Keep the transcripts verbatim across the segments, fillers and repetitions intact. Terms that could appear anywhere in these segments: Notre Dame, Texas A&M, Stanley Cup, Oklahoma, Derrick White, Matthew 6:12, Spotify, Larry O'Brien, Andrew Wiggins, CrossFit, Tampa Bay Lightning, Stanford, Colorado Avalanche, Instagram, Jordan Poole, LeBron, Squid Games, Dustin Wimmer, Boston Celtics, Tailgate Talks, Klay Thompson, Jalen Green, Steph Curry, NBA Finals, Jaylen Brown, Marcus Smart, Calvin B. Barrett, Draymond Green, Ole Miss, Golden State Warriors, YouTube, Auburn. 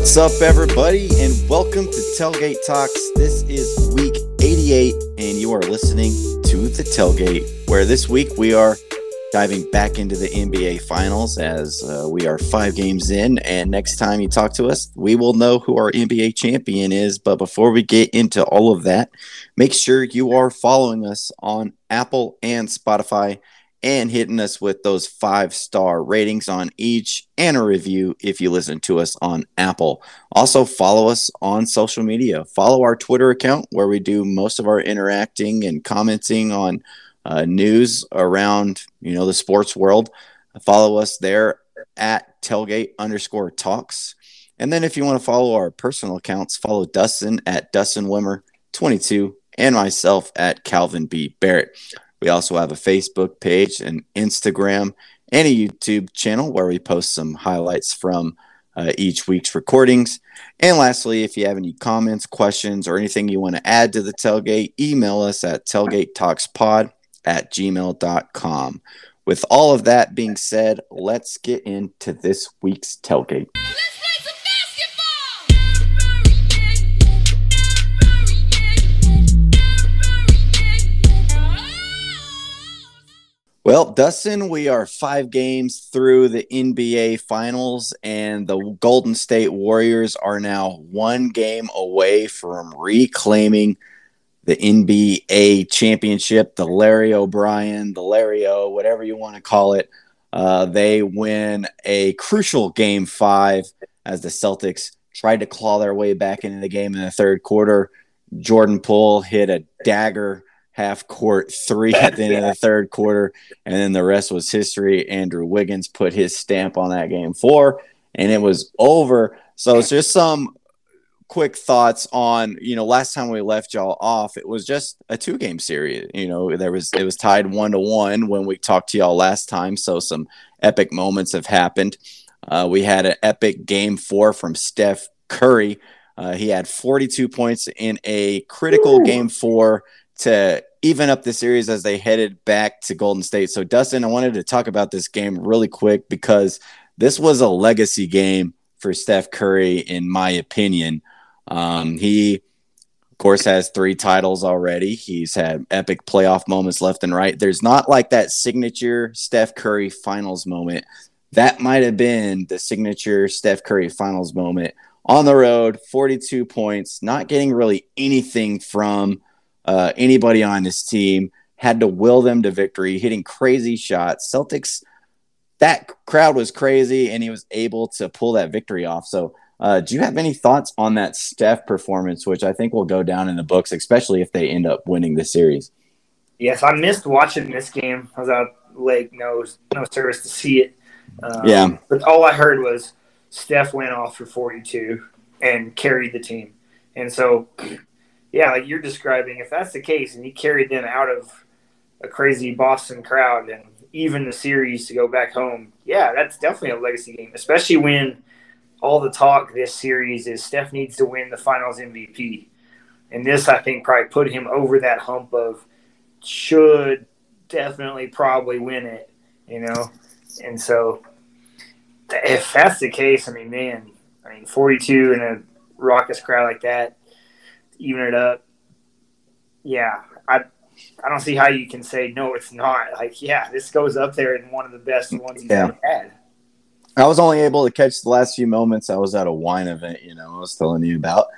What's up, everybody, and welcome to Tailgate Talks. This is week eighty-eight, and you are listening to The Tailgate, where this week we are diving back into the N B A Finals as uh, we are five games in, and next time you talk to us, we will know who our N B A champion is. But before we get into all of that, make sure you are following us on Apple and Spotify and hitting us with those five-star ratings on each and a review if you listen to us on Apple. Also, follow us on social media. Follow our Twitter account where we do most of our interacting and commenting on Uh, news around, you know, the sports world. Follow us there at tailgate underscore talks. And then if you want to follow our personal accounts, follow Dustin at Dustin Wimmer twenty-two and myself at Calvin B. Barrett. We also have a Facebook page, an Instagram, and a YouTube channel where we post some highlights from Uh, each week's recordings. And lastly, if you have any comments, questions, or anything you want to add to the tailgate, email us at tailgatetalkspod at gmail dot com. With all of that being said, let's get into this week's tailgate. Let's Well, Dustin, we are five games through the N B A Finals, and the Golden State Warriors are now one game away from reclaiming the N B A championship, the Larry O'Brien, the Larry O, whatever you want to call it. Uh, they win a crucial game five as the Celtics tried to claw their way back into the game in the third quarter. Jordan Poole hit a dagger half-court three at the end of the third quarter, and then the rest was history. Andrew Wiggins put his stamp on that game four, and it was over. So it's just some quick thoughts on, you know, last time we left y'all off, it was just a two-game series. You know, there was it was tied one to one when we talked to y'all last time, so some epic moments have happened. Uh, we had an epic game four from Steph Curry. Uh, he had forty-two points in a critical game four to even up the series as they headed back to Golden State. So, Dustin, I wanted to talk about this game really quick because this was a legacy game for Steph Curry, in my opinion. Um, he, of course, has three titles already. He's had epic playoff moments left and right. There's not like that signature Steph Curry finals moment. That might have been the signature Steph Curry finals moment. On the road, forty-two points, not getting really anything from Uh, anybody on his team, had to will them to victory, hitting crazy shots. Celtics, that crowd was crazy, and he was able to pull that victory off. So uh, do you have any thoughts on that Steph performance, which I think will go down in the books, especially if they end up winning the series? Yes, I missed watching this game. I was out late, no, no service to see it. Um, yeah. But all I heard was Steph went off for forty-two and carried the team. And so – yeah, like you're describing, if that's the case, and he carried them out of a crazy Boston crowd and even the series to go back home, yeah, that's definitely a legacy game, especially when all the talk this series is Steph needs to win the finals M V P. And this, I think, probably put him over that hump of should definitely probably win it, you know? And so if that's the case, I mean, man, I mean, forty-two in a raucous crowd like that, even it up, yeah, I I don't see how you can say, no, it's not. Like, yeah, this goes up there in one of the best ones you've yeah. ever had. I was only able to catch the last few moments. I was at a wine event, you know, I was telling you about.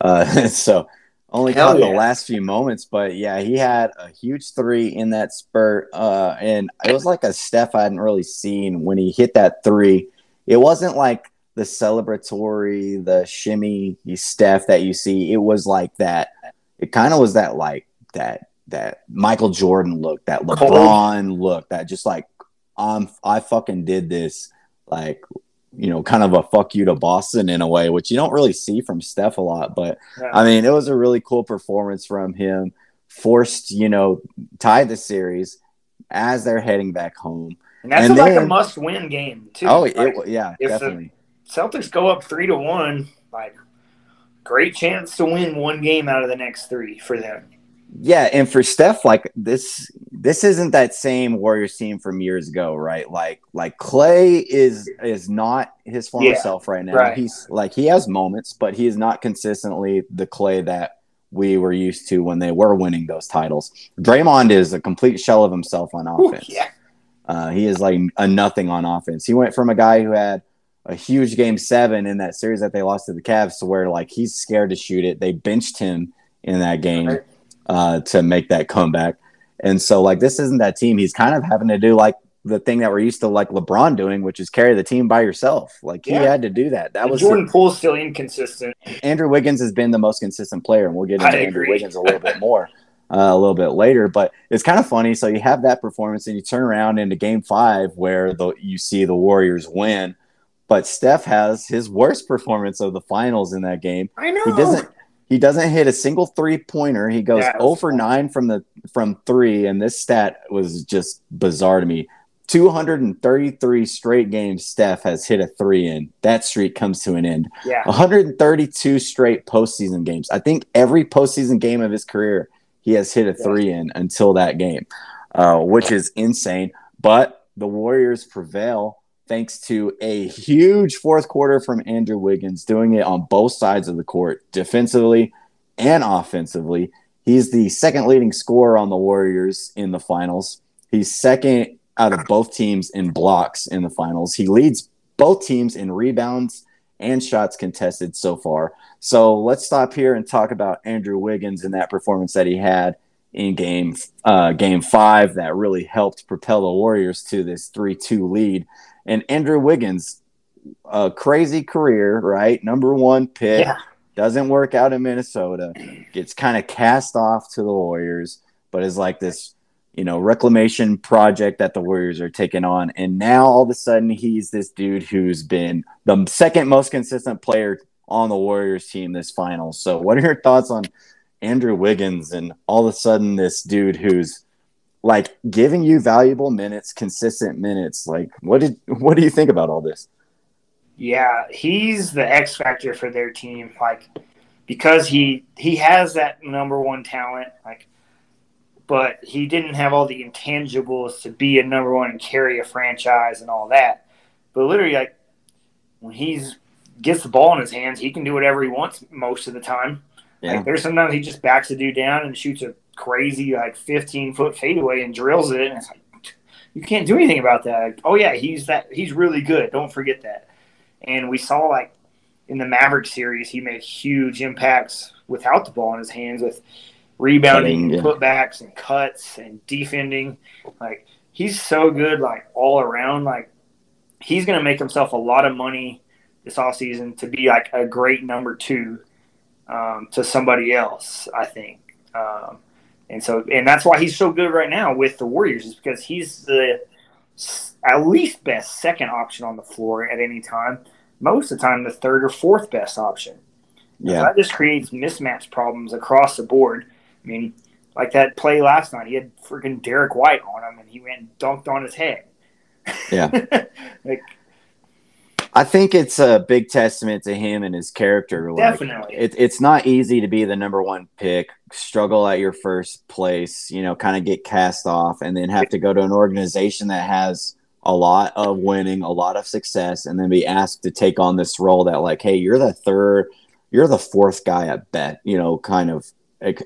Uh, so only caught yeah. the last few moments. But, yeah, he had a huge three in that spurt. Uh, and it was like a Steph I hadn't really seen when he hit that three. It wasn't like the celebratory, the shimmy Steph that you see. It was like that. It kind of was that, like that, that Michael Jordan look, that LeBron Cold. look, that just like, um, I fucking did this, like, you know, kind of a fuck you to Boston in a way, which you don't really see from Steph a lot, but yeah. I mean, it was a really cool performance from him. Forced, you know, tied the series as they're heading back home. And that's and like then, a must win game too. Oh, like, it, yeah, definitely. The, Celtics go up three to one, like great chance to win one game out of the next three for them. Yeah, and for Steph, like this, this isn't that same Warriors team from years ago, right? Like, like Klay is is not his former yeah, self right now. Right. He's like he has moments, but he is not consistently the Klay that we were used to when they were winning those titles. Draymond is a complete shell of himself on offense. Ooh, yeah. uh, he is like a nothing on offense. He went from a guy who had a huge game seven in that series that they lost to the Cavs to where like he's scared to shoot it. They benched him in that game. Right. Uh, to make that comeback. And so, like, this isn't that team. He's kind of having to do, like, the thing that we're used to, like, LeBron doing, which is carry the team by yourself. Like, yeah. he had to do that. That and was Jordan the, Poole's still inconsistent. Andrew Wiggins has been the most consistent player, and we'll get into I Andrew agree. Wiggins a little bit more uh, a little bit later. But it's kind of funny. So you have that performance, and you turn around into Game five where the, you see the Warriors win. But Steph has his worst performance of the finals in that game. I know. He doesn't. He doesn't hit a single three-pointer. He goes yeah, zero for nine from the from three, and this stat was just bizarre to me. two hundred thirty-three straight games Steph has hit a three in. That streak comes to an end. Yeah. one hundred thirty-two straight postseason games. I think every postseason game of his career, he has hit a three in until that game, uh, which is insane. But the Warriors prevail thanks to a huge fourth quarter from Andrew Wiggins, doing it on both sides of the court, defensively and offensively. He's the second leading scorer on the Warriors in the finals. He's second out of both teams in blocks in the finals. He leads both teams in rebounds and shots contested so far. So let's stop here and talk about Andrew Wiggins and that performance that he had in game uh, game five that really helped propel the Warriors to this three two lead. And Andrew Wiggins, a crazy career, right? Number one pick, yeah. doesn't work out in Minnesota, gets kind of cast off to the Warriors, but is like this, you know, reclamation project that the Warriors are taking on. And now all of a sudden he's this dude who's been the second most consistent player on the Warriors team this finals. So what are your thoughts on Andrew Wiggins and all of a sudden this dude who's like giving you valuable minutes, consistent minutes? Like, what did what do you think about all this? Yeah, he's the X factor for their team. Like, because he he has that number one talent. Like, but he didn't have all the intangibles to be a number one and carry a franchise and all that. But literally, like when he's gets the ball in his hands, he can do whatever he wants most of the time. Yeah. Like, there's sometimes he just backs a dude down and shoots a crazy like fifteen foot fadeaway and drills it, and it's like you can't do anything about that. Like, oh yeah, he's that he's really good. Don't forget that. And we saw like in the Maverick series, he made huge impacts without the ball in his hands with rebounding, yeah. putbacks, and cuts, and defending. Like he's so good, like all around. Like he's gonna make himself a lot of money this offseason to be like a great number two um, to somebody else, I think. Um, And so, and that's why he's so good right now with the Warriors, is because he's the at least best second option on the floor at any time. Most of the time, the third or fourth best option. Yeah, so that just creates mismatch problems across the board. I mean, like that play last night, he had freaking Derrick White on him, and he went and dunked on his head. Yeah, like. I think it's a big testament to him and his character. Like, Definitely. It, it's not easy to be the number one pick, struggle at your first place, you know, kind of get cast off, and then have to go to an organization that has a lot of winning, a lot of success, and then be asked to take on this role that like, hey, you're the third, you're the fourth guy at bet, you know, kind of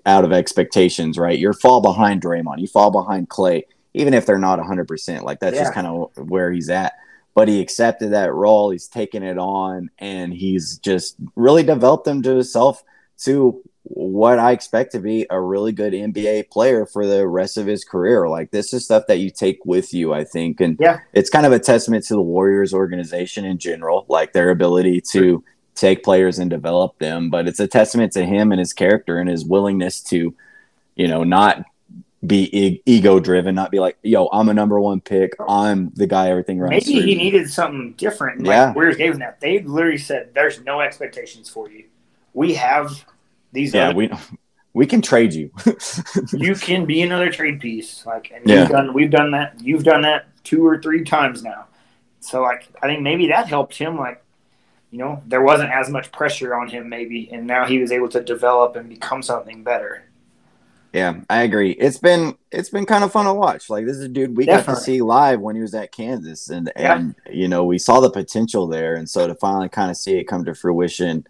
out of expectations, right? You fall behind Draymond. You fall behind Klay, even if they're not one hundred percent. Like that's yeah. just kind of where he's at. But he accepted that role. He's taken it on, and he's just really developed him to himself to what I expect to be a really good N B A player for the rest of his career. Like this is stuff that you take with you, I think. And yeah. it's kind of a testament to the Warriors organization in general, like their ability to take players and develop them. But it's a testament to him and his character and his willingness to, you know, not be ego driven, not be like, yo, I'm a number one pick. I'm the guy everything runs Maybe through. He needed something different. Like yeah. Warriors gave him that. They literally said, there's no expectations for you. We have these. Yeah, other- we we can trade you. You can be another trade piece. Like, and yeah. we've done, we've done that. You've done that two or three times now. So like, I think maybe that helped him. Like, you know, there wasn't as much pressure on him maybe. And now he was able to develop and become something better. Yeah, I agree. It's been it's been kind of fun to watch. Like, this is a dude we Definitely. got to see live when he was at Kansas, and yeah. and you know, we saw the potential there, and so to finally kind of see it come to fruition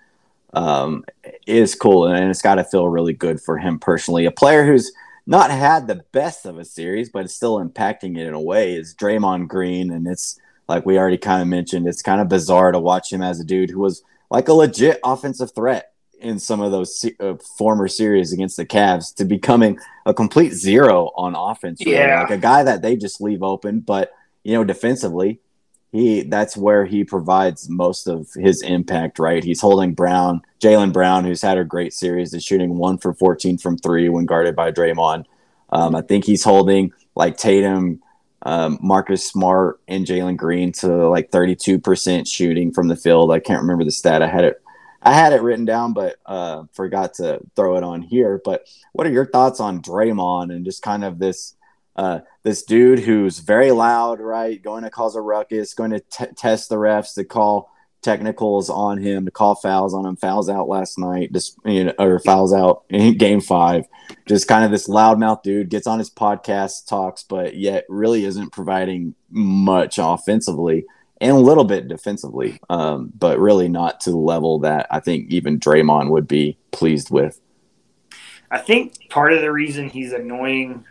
um, is cool, and it's got to feel really good for him personally. A player who's not had the best of a series, but is still impacting it in a way, is Draymond Green, and it's like we already kind of mentioned, it's kind of bizarre to watch him as a dude who was like a legit offensive threat in some of those se- uh, former series against the Cavs to becoming a complete zero on offense. Really. Yeah. Like a guy that they just leave open, but you know, defensively, he, that's where he provides most of his impact, right? He's holding Brown, Jaylen Brown, who's had a great series, is shooting one for fourteen from three when guarded by Draymond. Um, I think he's holding like Tatum, Um, Marcus Smart, and Jalen Green to like thirty-two percent shooting from the field. I can't remember the stat. I had it, I had it written down, but uh, forgot to throw it on here. But what are your thoughts on Draymond and just kind of this, uh, this dude who's very loud, right? Going to cause a ruckus, going to t- test the refs, to call technicals on him, to call fouls on him, fouls out last night, just, you know, or fouls out in game five. Just kind of this loudmouth dude, gets on his podcast, talks, but yet really isn't providing much offensively and a little bit defensively, um, but really not to the level that I think even Draymond would be pleased with. I think part of the reason he's annoying,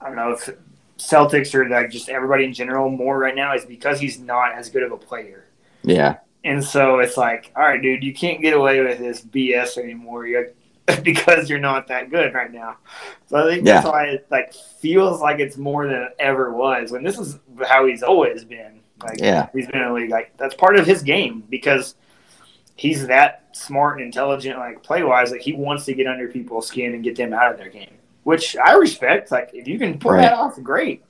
I don't know if Celtics or like just everybody in general more right now, is because he's not as good of a player. Yeah. And so it's like, all right, dude, you can't get away with this B S anymore you're, because you're not that good right now. So I think yeah. that's why it like feels like it's more than it ever was, when this is how he's always been. Like, yeah. he's been in the league. Like, that's part of his game, because he's that smart and intelligent, like, play-wise. Like, he wants to get under people's skin and get them out of their game, which I respect. Like, if you can pull right. that off, great.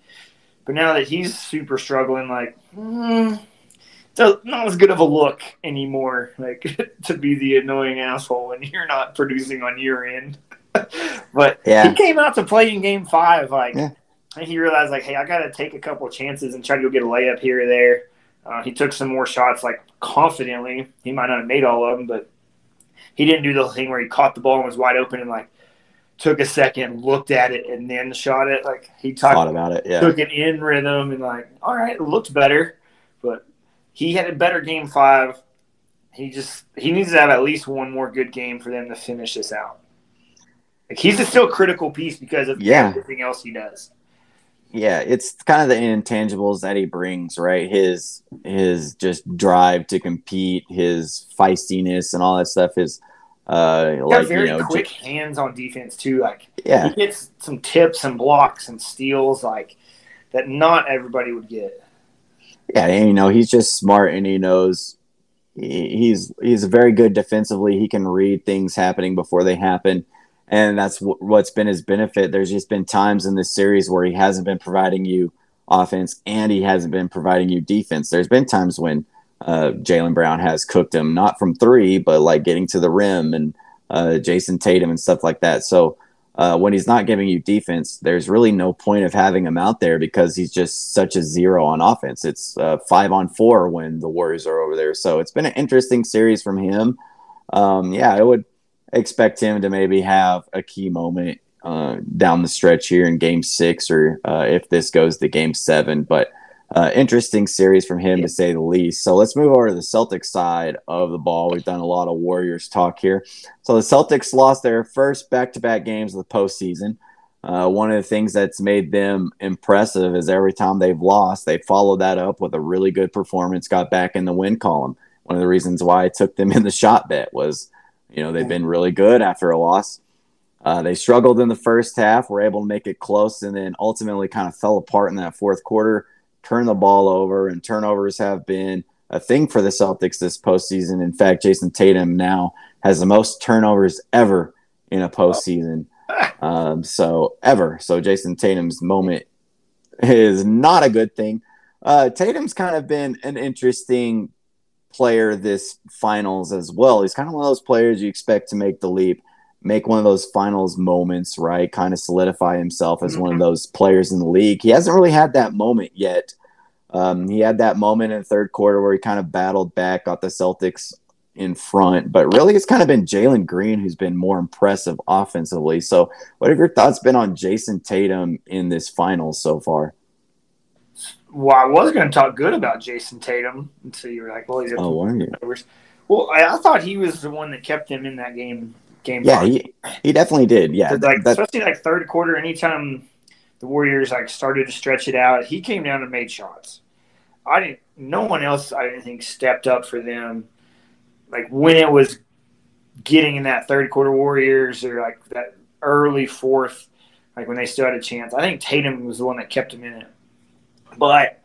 But now that he's super struggling, like, hmm. So not as good of a look anymore, like, to be the annoying asshole when you're not producing on your end. But yeah. he came out to play in game five, like, yeah. and he realized, like, hey, I got to take a couple chances and try to go get a layup here or there. Uh, he took some more shots, like, confidently. He might not have made all of them, but he didn't do the thing where he caught the ball and was wide open and, like, took a second, looked at it, and then shot it. Like, he talked, thought about it, yeah. took an in rhythm and, like, all right, it looked better, but – he had a better game five. He just he needs to have at least one more good game for them to finish this out. Like, he's a still critical piece because of yeah. everything else he does. Yeah, it's kind of the intangibles that he brings, right? His his just drive to compete, his feistiness, and all that stuff. His uh, he's got like very you know, quick j- hands on defense too. Like yeah. he gets some tips and blocks and steals like that not everybody would get. Yeah, and, you know, he's just smart, and he knows he, he's he's very good defensively. He can read things happening before they happen, and that's w- what's been his benefit. There's just been times in this series where he hasn't been providing you offense, and he hasn't been providing you defense. There's been times when uh, Jaylen Brown has cooked him, not from three, but like getting to the rim, and uh, Jason Tatum and stuff like that. So uh, when he's not giving you defense, there's really no point of having him out there because he's just such a zero on offense. It's uh, five on four when the Warriors are over there. So it's been an interesting series from him. Um, yeah, I would expect him to maybe have a key moment uh, down the stretch here in game six, or uh, if this goes to game seven. But uh, interesting series from him, to say the least. So let's move over to the Celtics side of the ball. We've done a lot of Warriors talk here. So the Celtics lost their first back-to-back games of the postseason. Uh, one of the things that's made them impressive is every time they've lost, they followed that up with a really good performance, got back in the win column. One of the reasons why I took them in the shot bet was, you know, they've been really good after a loss. Uh, they struggled in the first half, were able to make it close, and then ultimately kind of fell apart in that fourth quarter. Turn the ball over, and turnovers have been a thing for the Celtics this postseason. In fact, Jason Tatum now has the most turnovers ever in a postseason. Um, so ever. So Jason Tatum's moment is not a good thing. Uh, Tatum's kind of been an interesting player this finals as well. He's kind of one of those players you expect to make the leap, make one of those finals moments, right? Kind of solidify himself as one of those players in the league. He hasn't really had that moment yet. Um, he had that moment in the third quarter where he kind of battled back, got the Celtics in front, but really it's kind of been Jaylen Green who's been more impressive offensively. So what have your thoughts been on Jason Tatum in this finals so far? Well, I was going to talk good about Jason Tatum until you were like, well, he's up oh, to the Well, I, I thought he was the one that kept them in that game. game yeah, he, he definitely did. Yeah, like that, especially like third quarter, anytime the Warriors like started to stretch it out, he came down and made shots. I didn't. No one else, I didn't think, stepped up for them. Like when it was getting in that third quarter, Warriors, or like that early fourth, like when they still had a chance. I think Tatum was the one that kept them in it. But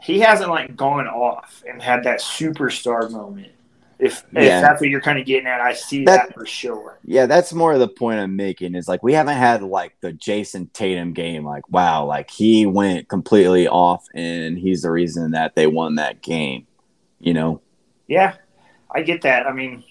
he hasn't like gone off and had that superstar moment. If, yeah. if that's what you're kind of getting at, I see that, that for sure. Yeah, that's more of the point I'm making is like we haven't had like the Jason Tatum game. Like, wow, like he went completely off and he's the reason that they won that game, you know? Yeah, I get that. I mean,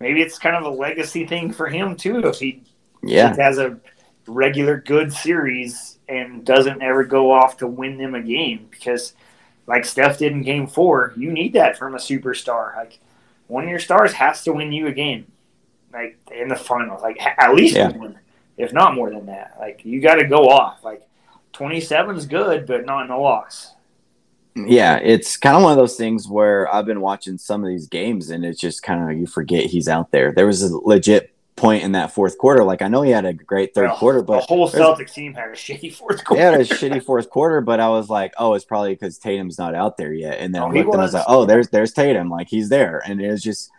maybe it's kind of a legacy thing for him too. If he yeah. if has a regular good series and doesn't ever go off to win them a game because – like Steph did in game four, you need that from a superstar. Like one of your stars has to win you a game, like in the finals, like at least yeah. one, if not more than that. Like you got to go off. Like twenty-seven is good, but not in a loss. Yeah, it's kind of one of those things where I've been watching some of these games, and it's just kind of you forget he's out there. There was a legit point in that fourth quarter. Like I know he had a great third well, quarter, but the whole Celtics team had a shitty fourth quarter. They had a shitty fourth quarter, but I was like, oh, it's probably because Tatum's not out there yet. And then oh, I looked and I was like, oh, there's there's Tatum. Like he's there. And it was just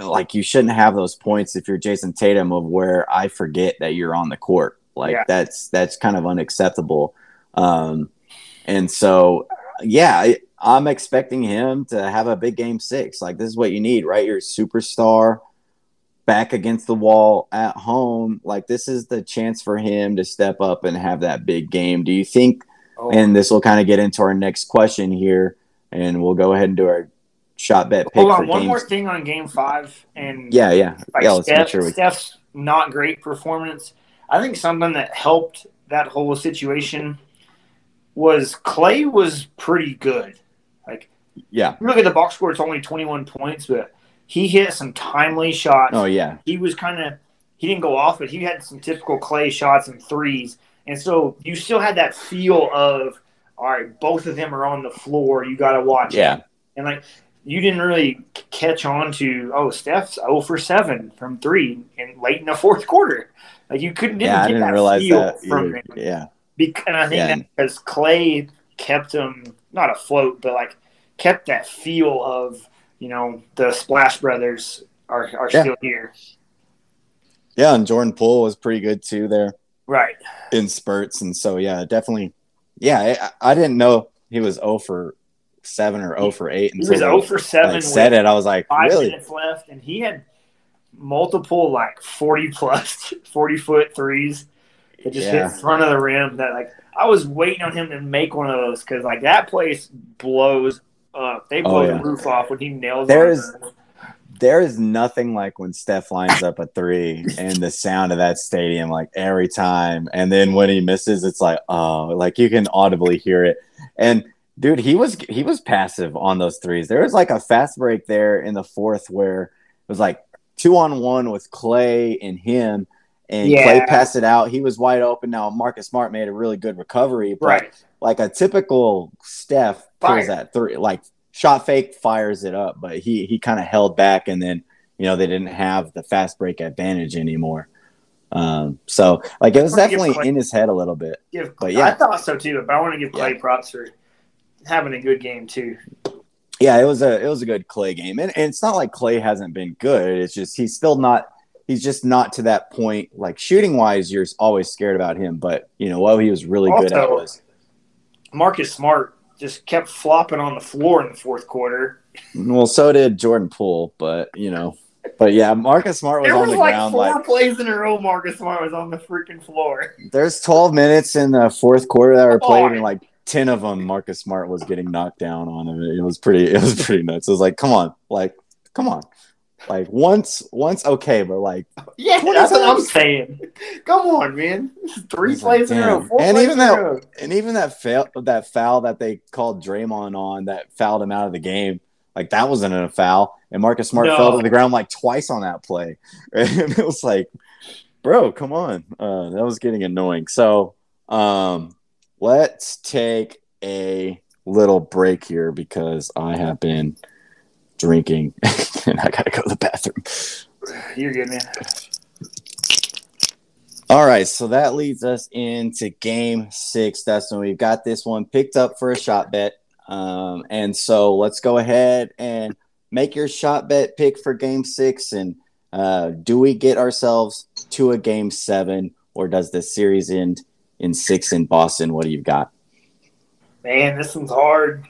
like you shouldn't have those points if you're Jason Tatum of where I forget that you're on the court. Like yeah. that's that's kind of unacceptable. Um and so yeah, I, I'm expecting him to have a big game six. Like this is what you need, right? You're a superstar. Back against the wall at home, like this is the chance for him to step up and have that big game. Do you think, oh. and this will kind of get into our next question here, and we'll go ahead and do our shot bet pick. Hold on, for one games. more thing on game five. and Yeah, yeah. Like yeah let's Steph, make sure we... Steph's not great performance. I think something that helped that whole situation was Klay was pretty good. Like, yeah. If you look at the box score, it's only twenty-one points, but he hit some timely shots. Oh, yeah. He was kind of – he didn't go off, but he had some typical Klay shots and threes. And so you still had that feel of, all right, both of them are on the floor. You got to watch yeah. it. And, like, you didn't really catch on to, oh, Steph's oh for seven from three and late in the fourth quarter. Like, you couldn't yeah, get that feel that from him. Yeah. Be- and I think yeah. that's because Klay kept him – not afloat, but, like, kept that feel of – you know, the Splash Brothers are, are yeah. still here. Yeah, and Jordan Poole was pretty good too there. Right. In spurts. And so, yeah, definitely. Yeah, I, I didn't know he was oh for seven or oh for eight. He was oh for seven. Like, said it. I was like, five really? Minutes left, and he had multiple, like, forty-plus, forty-foot threes that just yeah. hit in front of the rim. That, like, I was waiting on him to make one of those because, like, that place blows Uh, they blow oh, yeah. the roof off when he nails it. There is, there is nothing like when Steph lines up a three and the sound of that stadium, like every time. And then when he misses, it's like, oh, like you can audibly hear it. And dude, he was he was passive on those threes. There was like a fast break there in the fourth where it was like two on one with Klay and him. And yeah. Klay passed it out. He was wide open. Now Marcus Smart made a really good recovery, but right. like a typical Steph pulls that three, like shot fake fires it up. But he he kind of held back, and then you know they didn't have the fast break advantage anymore. Um, so like it was definitely Klay, in his head a little bit. Give, but yeah, I thought so too. But I want to give Klay yeah. props for having a good game too. Yeah, it was a it was a good Klay game, and, and it's not like Klay hasn't been good. It's just he's still not. He's just not to that point. Like shooting wise, you're always scared about him. But you know, what he was really also, good at was Marcus Smart just kept flopping on the floor in the fourth quarter. Well, so did Jordan Poole, but you know, but yeah, Marcus Smart was, was on the like ground. There was like four plays in a row. Marcus Smart was on the freaking floor. There's twelve minutes in the fourth quarter that were played, and like ten of them, Marcus Smart was getting knocked down on him. It was pretty. It was pretty nuts. It was like, come on, like, come on. Like once, once okay, but like yeah, that's what I'm saying. Come on, man! Three He's plays like, in a row, four and plays even that, in a row. and even that foul, that foul that they called Draymond on that fouled him out of the game. Like, that wasn't a foul. And Marcus Smart no. fell to the ground, like, twice on that play. And it was like, bro, come on. Uh, that was getting annoying. So um, let's take a little break here because I have been drinking and I got to go to the bathroom. You're good, man. All right, so that leads us into game six. That's when we've got this one picked up for a shot bet. Um, and so let's go ahead and make your shot bet pick for game six. And uh, do we get ourselves to a game seven, or does the series end in six in Boston? What do you got? Man, this one's hard.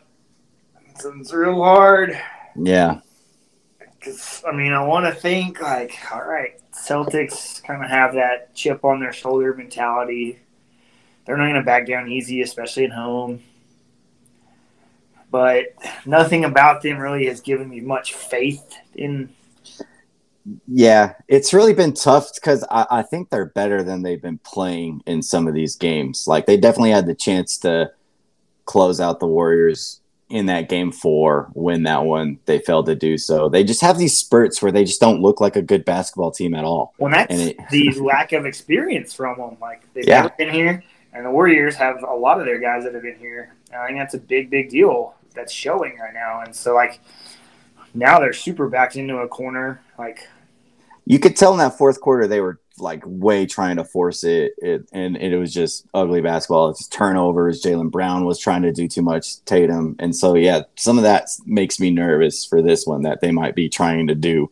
This one's real hard. Yeah. Because, I mean, I want to think, like, all right, Celtics kind of have that chip on their shoulder mentality. They're not going to back down easy, especially at home. But nothing about them really has given me much faith in. Yeah, it's really been tough because I, I think they're better than they've been playing in some of these games. Like, they definitely had the chance to close out the Warriors in that game four, win that one. They failed to do so. They just have these spurts where they just don't look like a good basketball team at all. Well, that's it, the lack of experience from them. Like, they've yeah. never been here, and the Warriors have a lot of their guys that have been here. And I think that's a big, big deal that's showing right now. And so, like, now they're super backed into a corner. Like, you could tell in that fourth quarter they were, like, way trying to force it, it and it was just ugly basketball. It's turnovers. Jaylen Brown was trying to do too much, Tatum. And so, yeah, some of that makes me nervous for this one, that they might be trying to do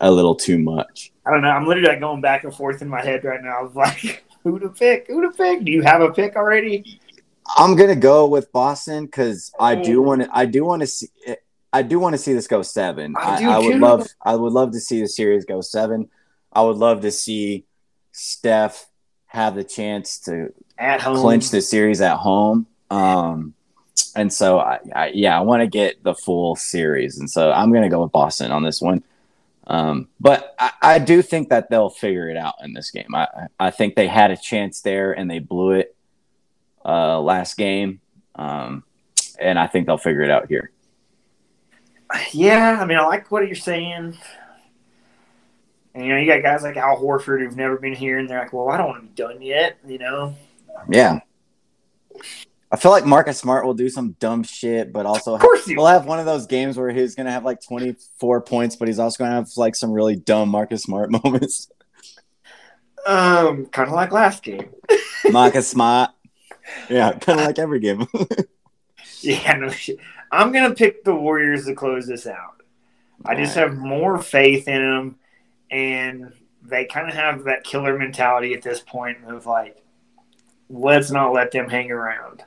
a little too much. I don't know. I'm literally, like, going back and forth in my head right now. I was like, who to pick? Who to pick? Do you have a pick already? I'm going to go with Boston because I do want to I do want to see I do want to see this go seven. I, I, I would love I would love to see the series go seven. I would love to see Steph have the chance to at home. Clinch the series at home. Um, and so, I, I, yeah, I want to get the full series. And so I'm going to go with Boston on this one. Um, but I, I do think that they'll figure it out in this game. I, I think they had a chance there and they blew it uh, last game. Um, and I think they'll figure it out here. Yeah, I mean, I like what you're saying. And, you know, you got guys like Al Horford who've never been here, and they're like, well, I don't want to be done yet, you know? Yeah. I feel like Marcus Smart will do some dumb shit, but also have, he he'll have one of those games where he's going to have, like, twenty-four points, but he's also going to have, like, some really dumb Marcus Smart moments. Um, kind of like last game. Marcus Smart. Yeah, kind of like every game. Yeah, no shit. I'm going to pick the Warriors to close this out. I just have more faith in them. And they kind of have that killer mentality at this point of, like, let's not let them hang around.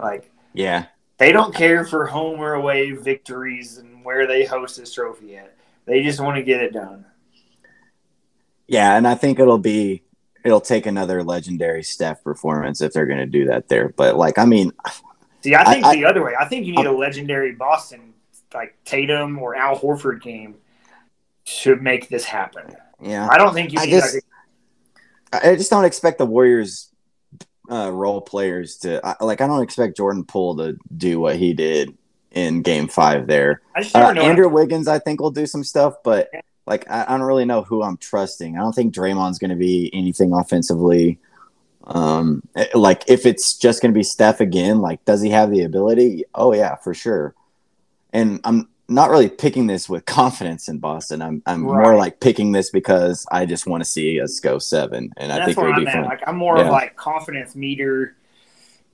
Like, yeah, they don't care for home or away victories and where they host this trophy at. They just want to get it done. Yeah, and I think it'll be – it'll take another legendary Steph performance if they're going to do that there. But, like, I mean – See, I think I, the I, other way. I think you need I, a legendary Boston, like, Tatum or Al Horford game to make this happen. Yeah. I don't think you I just, like, I just don't expect the Warriors uh, role players to I, like I don't expect Jordan Poole to do what he did in game five there. I just uh, Andrew Wiggins I think will do some stuff, but yeah. like I, I don't really know who I'm trusting. I don't think Draymond's going to be anything offensively. Um like if it's just going to be Steph again, like does he have the ability? Oh yeah, for sure. And I'm not really picking this with confidence in Boston. I'm I'm right. more like picking this because I just want to see us go seven, and, and I think it'd be fun. Like, I'm more yeah. of like confidence meter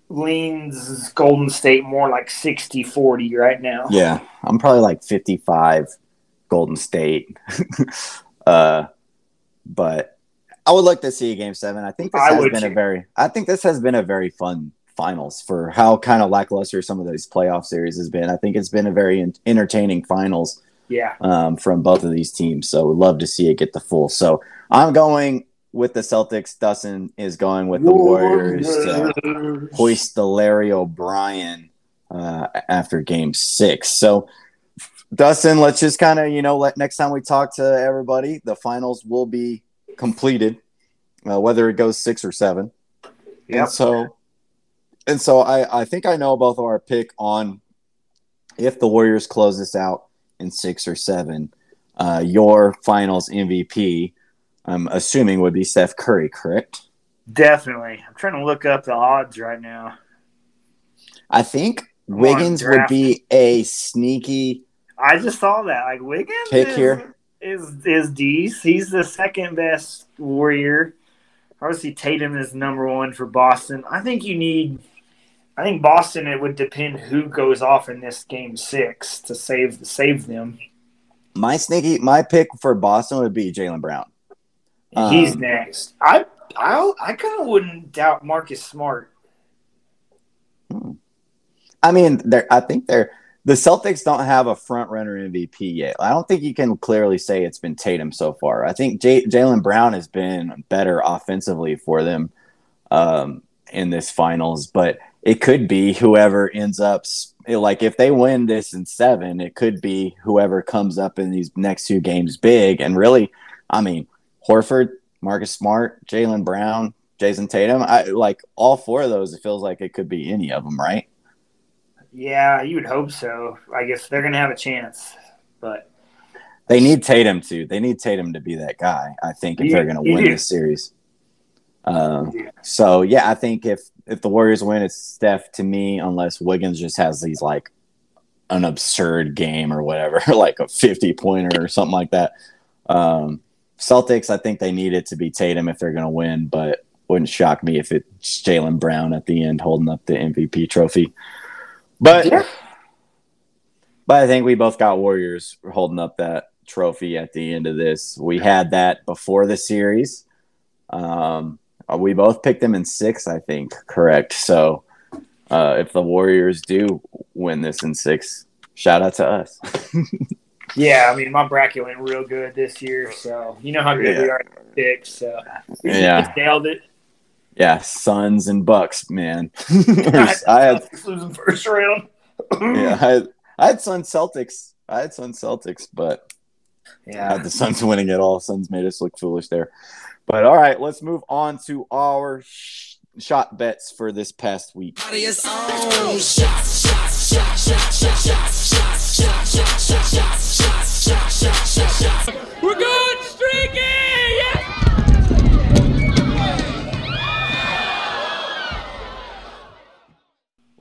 leans Golden State more like sixty forty right now. Yeah, I'm probably like fifty-five Golden State. uh, but I would like to see a game seven. I think this I has been too. a very I think this has been a very fun finals for how kind of lackluster some of these playoff series has been. I think it's been a very in- entertaining finals yeah. um, from both of these teams. So we'd love to see it get the full. So I'm going with the Celtics. Dustin is going with the Warriors, Warriors. to hoist the Larry O'Brien uh, after game six. So Dustin, let's just kind of, you know, let next time we talk to everybody, the finals will be completed, uh, whether it goes six or seven. Yep. And so, And so I, I think I know both of our pick on if the Warriors close this out in six or seven, uh, your finals M V P, I'm assuming, would be Steph Curry, correct? Definitely. I'm trying to look up the odds right now. I think I Wiggins would be a sneaky I just saw that. Like, Wiggins pick is, here. is is D's. He's the second best Warrior. Obviously, Tatum is number one for Boston. I think you need – I think Boston, it would depend who goes off in this game six to save save them. My sneaky, my pick for Boston would be Jaylen Brown. Um, He's next. I I I kind of wouldn't doubt Marcus Smart. Hmm. I mean, they're, I think they're the Celtics don't have a front runner M V P yet. I don't think you can clearly say it's been Tatum so far. I think J- Jaylen Brown has been better offensively for them um, in this finals, but it could be whoever ends up like if they win this in seven, it could be whoever comes up in these next two games big. And really, I mean, Horford, Marcus Smart, Jaylen Brown, Jason Tatum, I like all four of those. It feels like it could be any of them, right? Yeah, you would hope so. I guess they're going to have a chance, but they need Tatum too. They need Tatum to be that guy, I think, if yeah, they're going to win yeah. this series. Um, yeah. So, yeah, I think if, if the Warriors win, it's Steph to me, unless Wiggins just has these like an absurd game or whatever, like a fifty pointer or something like that. Um, Celtics, I think they need it to be Tatum if they're going to win, but wouldn't shock me if it's Jaylen Brown at the end holding up the M V P trophy. But, yeah. but I think we both got Warriors holding up that trophy at the end of this. We had that before the series. Um, we both picked them in six, I think, correct? So uh, if the Warriors do win this in six, shout out to us. Yeah, I mean, my bracket went real good this year. So you know how good yeah. we are at six. So we yeah. just nailed it. Yeah, Suns and Bucks, man. I, I had losing first round. yeah, I, I had Suns Celtics. I had Suns Celtics, but yeah, I had the Suns winning it all. Suns made us look foolish there. But all right, let's move on to our sh- shot bets for this past week. We're going streaking. Yeah!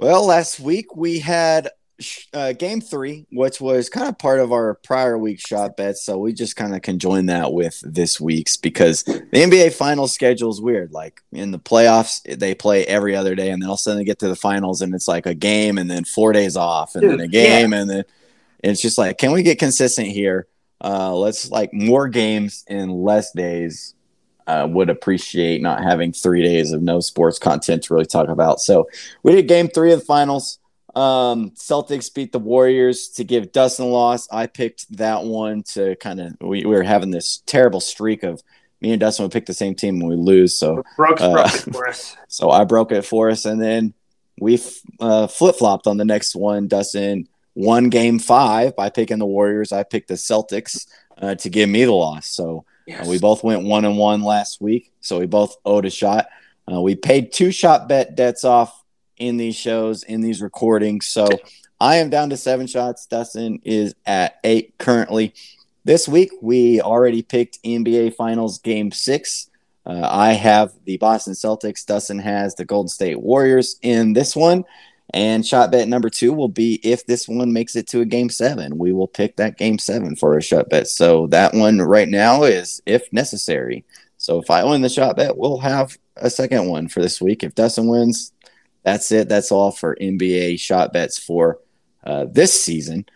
Well, last week we had uh, game three, which was kind of part of our prior week's shot bets. So we just kind of conjoined that with this week's because the N B A Finals schedule is weird. Like in the playoffs, they play every other day, and then all of a sudden they get to the finals, and it's like a game, and then four days off, and Dude, then a game, yeah. and then it's just like, can we get consistent here? Uh, let's like more games in less days. Uh, would appreciate not having three days of no sports content to really talk about. So we did game three of the finals. Um, Celtics beat the Warriors to give Dustin a loss. I picked that one to kind of we, – we were having this terrible streak of me and Dustin would pick the same team when we lose. So broke, uh, broke it for us. So I broke it for us, and then we f- uh, flip-flopped on the next one. Dustin won game five by picking the Warriors. I picked the Celtics uh, to give me the loss. So – Yes. Uh, we both went one and one last week, so we both owed a shot. Uh, we paid two shot bet debts off in these shows, in these recordings. So I am down to seven shots. Dustin is at eight currently. This week, we already picked N B A Finals Game six. Uh, I have the Boston Celtics. Dustin has the Golden State Warriors in this one. And shot bet number two will be if this one makes it to a game seven. We will pick that game seven for a shot bet. So that one right now is if necessary. So if I win the shot bet, we'll have a second one for this week. If Dustin wins, that's it. That's all for N B A shot bets for uh, this season.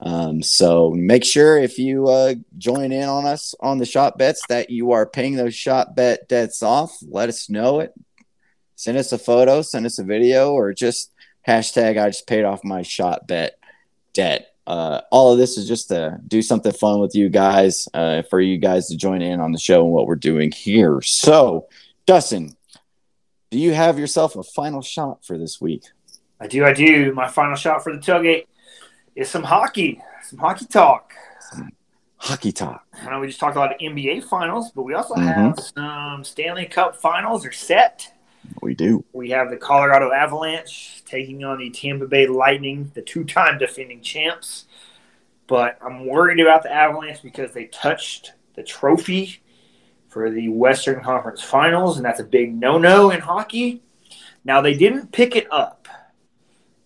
Um, so make sure if you uh, join in on us on the shot bets that you are paying those shot bet debts off. Let us know it. Send us a photo, send us a video, or just hashtag I just paid off my shot bet debt. Uh, all of this is just to do something fun with you guys, uh, for you guys to join in on the show and what we're doing here. So, Dustin, do you have yourself a final shot for this week? I do, I do. My final shot for the tailgate is some hockey, some hockey talk. Some hockey talk. I know we just talked about the N B A finals, but we also mm-hmm. have some Stanley Cup finals are set. We do. We have the Colorado Avalanche taking on the Tampa Bay Lightning, the two-time defending champs. But I'm worried about the Avalanche because they touched the trophy for the Western Conference Finals, and that's a big no-no in hockey. Now, they didn't pick it up.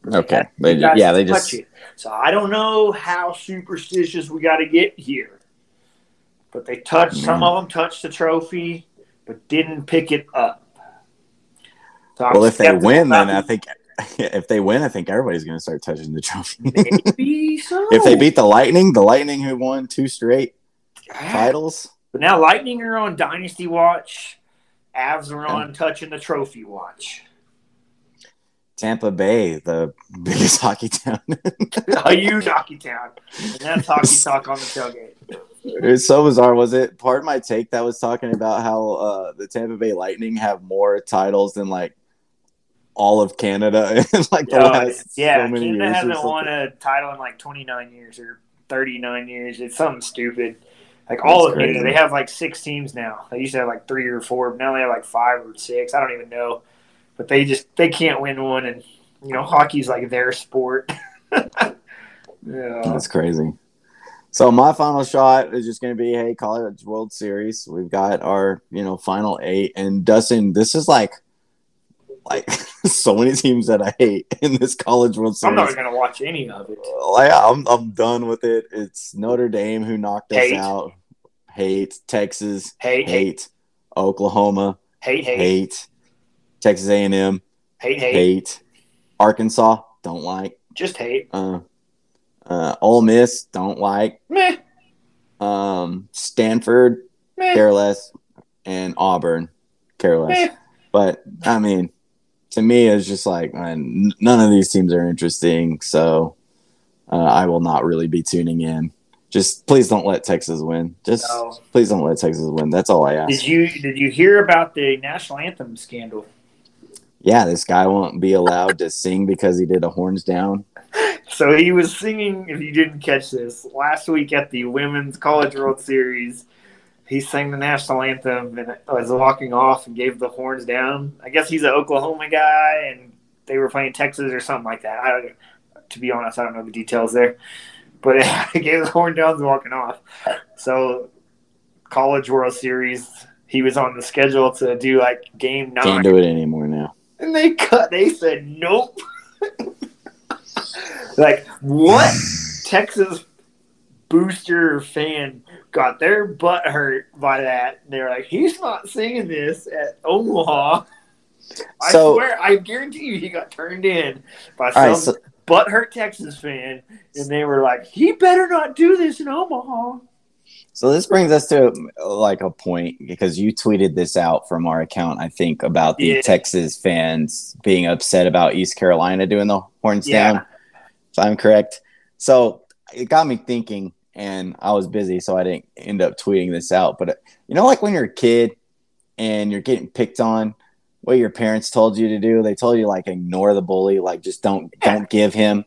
Okay. They they, yeah, they just it. So I don't know how superstitious we got to get here. But they touched, mm. some of them touched the trophy, but didn't pick it up. So well, I'm if they win, then I think if they win, I think everybody's going to start touching the trophy. Maybe so. If they beat the Lightning, the Lightning who won two straight yeah. titles. But now Lightning are on Dynasty Watch. Avs are on yeah. touching the trophy watch. Tampa Bay, the biggest hockey town. A huge hockey town. And that's hockey talk on the tailgate. It's so bizarre. Was it Part of My Take that was talking about how uh, the Tampa Bay Lightning have more titles than like all of Canada in like the oh, last yeah, so many Canada years hasn't won a title in like twenty-nine years or thirty-nine years. It's something stupid. Like That's all of crazy. Canada, they have like six teams now. They used to have like three or four, but now they have like five or six. I don't even know. But they just they can't win one, and you know hockey's like their sport. yeah. That's crazy. So my final shot is just going to be, hey, College World Series. We've got our, you know, final eight. And, Dustin, this is like like so many teams that I hate in this College World Series. I'm not going to watch any of it. Like, I'm I'm done with it. It's Notre Dame who knocked hate. us out. Hate. Texas. Hate. Hate. Oklahoma. Hate. Hate. Hate. Texas A and M. Hate. Hate. Hate. Arkansas. Don't like. Just hate. Uh Uh, Ole Miss, don't like. Meh. Um, Stanford, Meh. Care less. And Auburn, care less. Meh. But, I mean, to me, it's just like, man, none of these teams are interesting, so uh, I will not really be tuning in. Just please don't let Texas win. Just no. please don't let Texas win. That's all I ask. Did you, did you hear about the National Anthem scandal? Yeah, this guy won't be allowed to sing because he did a horns down. So he was singing, if you didn't catch this, last week at the Women's College World Series, he sang the National Anthem and was walking off and gave the horns down. I guess he's an Oklahoma guy, and they were playing Texas or something like that. I don't, to be honest, I don't know the details there. But he gave the horn down and walking off. So College World Series, he was on the schedule to do, like, game nine. Can't do it anymore now. And they cut. They said, nope. Like, what Texas booster fan got their butt hurt by that? And they're like, he's not singing this at Omaha. I so, swear, I guarantee you he got turned in by some right, so, butt hurt Texas fan. And they were like, he better not do this in Omaha. So this brings us to, like, a point because you tweeted this out from our account, I think, about the yeah. Texas fans being upset about East Carolina doing the horns yeah. down. If I'm correct. So it got me thinking, and I was busy, so I didn't end up tweeting this out. But, you know, like when you're a kid and you're getting picked on, what your parents told you to do, they told you, like, ignore the bully, like, just don't don't give him.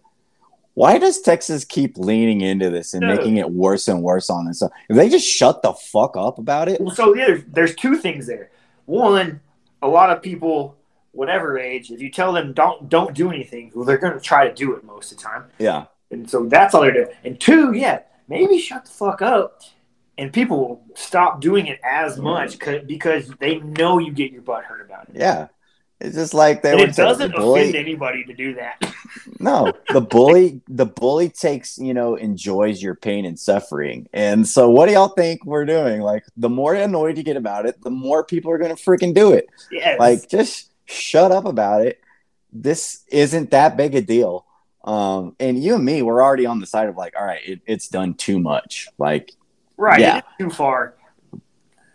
Why does Texas keep leaning into this and no. making it worse and worse on this? So if they just shut the fuck up about it. Well, so yeah, there's, there's two things there. One, a lot of people – whatever age, if you tell them don't don't do anything, well, they're going to try to do it most of the time. Yeah. And so that's all they're doing. And two, yeah, maybe shut the fuck up and people will stop doing it as much because they know you get your butt hurt about it. Yeah. It's just like they and were it doesn't the bully, offend anybody to do that. No, the bully, the bully takes, you know, enjoys your pain and suffering. And so, what do y'all think we're doing? Like, the more annoyed you get about it, the more people are going to freaking do it. Yes. Like, just shut up about it. This isn't that big a deal. Um, and you and me, we're already on the side of like, all right, it, it's done too much. Like, right, yeah. It's too far.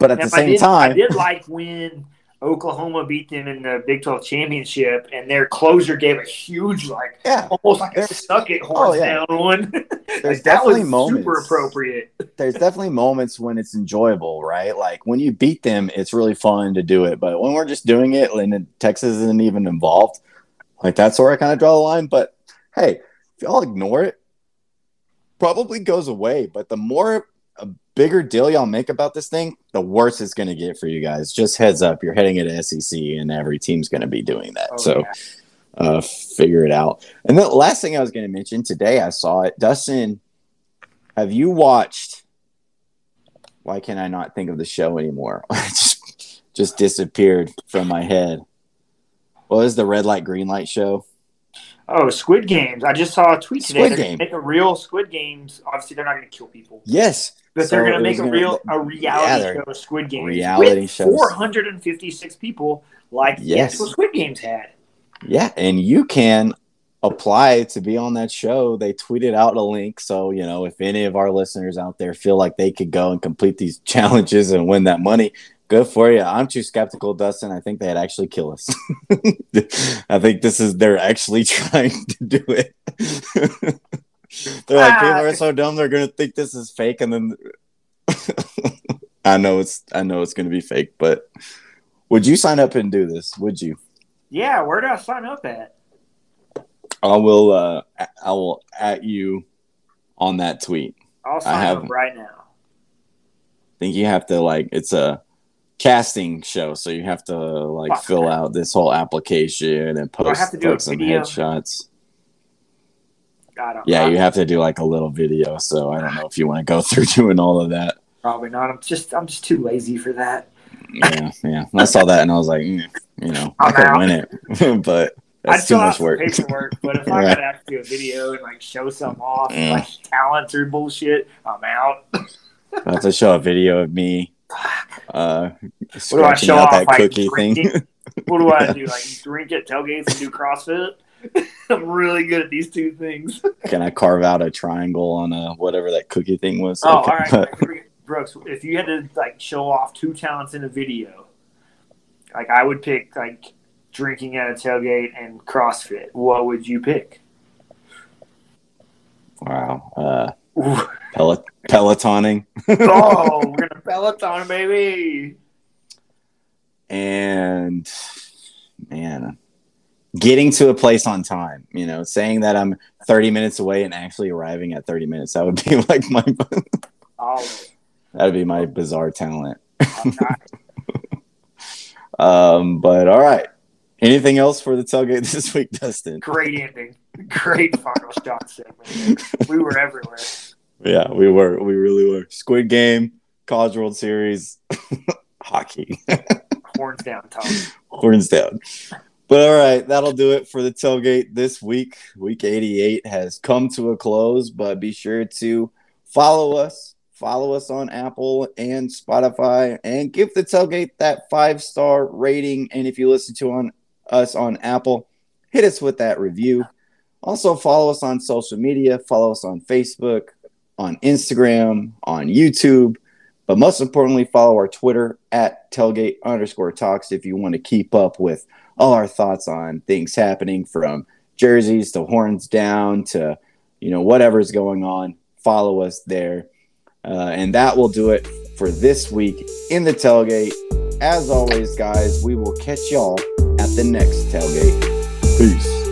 But at now, the same I did, time, I did like when Oklahoma beat them in the Big twelve championship, and their closer gave a huge, like, yeah, almost like a suck it horse oh, yeah. down one. There's like, definitely moments. Super appropriate. There's definitely moments when it's enjoyable, right? Like when you beat them, it's really fun to do it. But when we're just doing it, and Texas isn't even involved, like that's where I kind of draw the line. But hey, if y'all ignore it, probably goes away. But the more bigger deal y'all make about this thing, the worse it's going to get for you guys. Just heads up, you're heading into S E C, and every team's going to be doing that. Oh, so yeah. uh, figure it out. And the last thing I was going to mention today, I saw it. Dustin, have you watched – why can I not think of the show anymore? It just, just disappeared from my head. What is the Red Light, Green Light show? Oh, Squid Games. I just saw a tweet today. Squid they're Game. Make a real Squid Games. Obviously, they're not going to kill people. Yes. But so they're going to make a real gonna, a reality yeah, show of Squid Games. Reality show. four hundred fifty-six people like yes. that's what Squid Games had. Yeah, and you can apply to be on that show. They tweeted out a link. So, you know, if any of our listeners out there feel like they could go and complete these challenges and win that money, good for you. I'm too skeptical, Dustin. I think they'd actually kill us. I think this is, they're actually trying to do it. They're like, ah. people are so dumb, they're going to think this is fake. And then I know it's, I know it's going to be fake, but would you sign up and do this? Would you? Yeah. Where do I sign up at? I will, uh, I will at you on that tweet. I'll sign I have, up right now. I think you have to like, it's a, casting show, so you have to like Fuck. fill out this whole application and post like some video? headshots. I don't yeah, know. You have to do like a little video. So I don't know if you want to go through doing all of that. Probably not. I'm just I'm just too lazy for that. Yeah, yeah. I saw that and I was like, mm, you know, I'm I could out. win it, but that's I'd too much work. Paperwork, but if right. I gotta have to do a video and like show something off, yeah. like talent through bullshit, I'm out. I have to show a video of me. Uh, what do I show off? That like cookie drinking? Thing. What do I do? Like drink at tailgates and do CrossFit? I'm really good at these two things. Can I carve out a triangle on a whatever that cookie thing was? Oh, okay. All right, like, Brooks. If you had to like show off two talents in a video, like I would pick like drinking at a tailgate and CrossFit. What would you pick? Wow. Uh, Pel- Pelotoning. Oh, we're gonna Peloton, baby. And man, getting to a place on time. You know, saying that I'm thirty minutes away and actually arriving at thirty minutes. That would be like my. Oh. That'd be my bizarre talent. um, but all right. Anything else for the tailgate this week, Dustin? Great ending. Great final shot segment. We were everywhere. Yeah, we were. We really were. Squid Game, College World Series, hockey. Horns down, Tom. Horns down. But all right, that'll do it for the tailgate this week. Week eighty-eight has come to a close, but be sure to follow us. Follow us on Apple and Spotify and give the tailgate that five-star rating. And if you listen to on us on Apple, hit us with that review. Also, follow us on social media. Follow us on Facebook, on Instagram, on YouTube. But most importantly, follow our Twitter at tailgate underscore talks if you want to keep up with all our thoughts on things happening from jerseys to horns down to, you know, whatever's going on. Follow us there. Uh, and that will do it for this week in the tailgate. As always, guys, we will catch y'all at the next tailgate. Peace.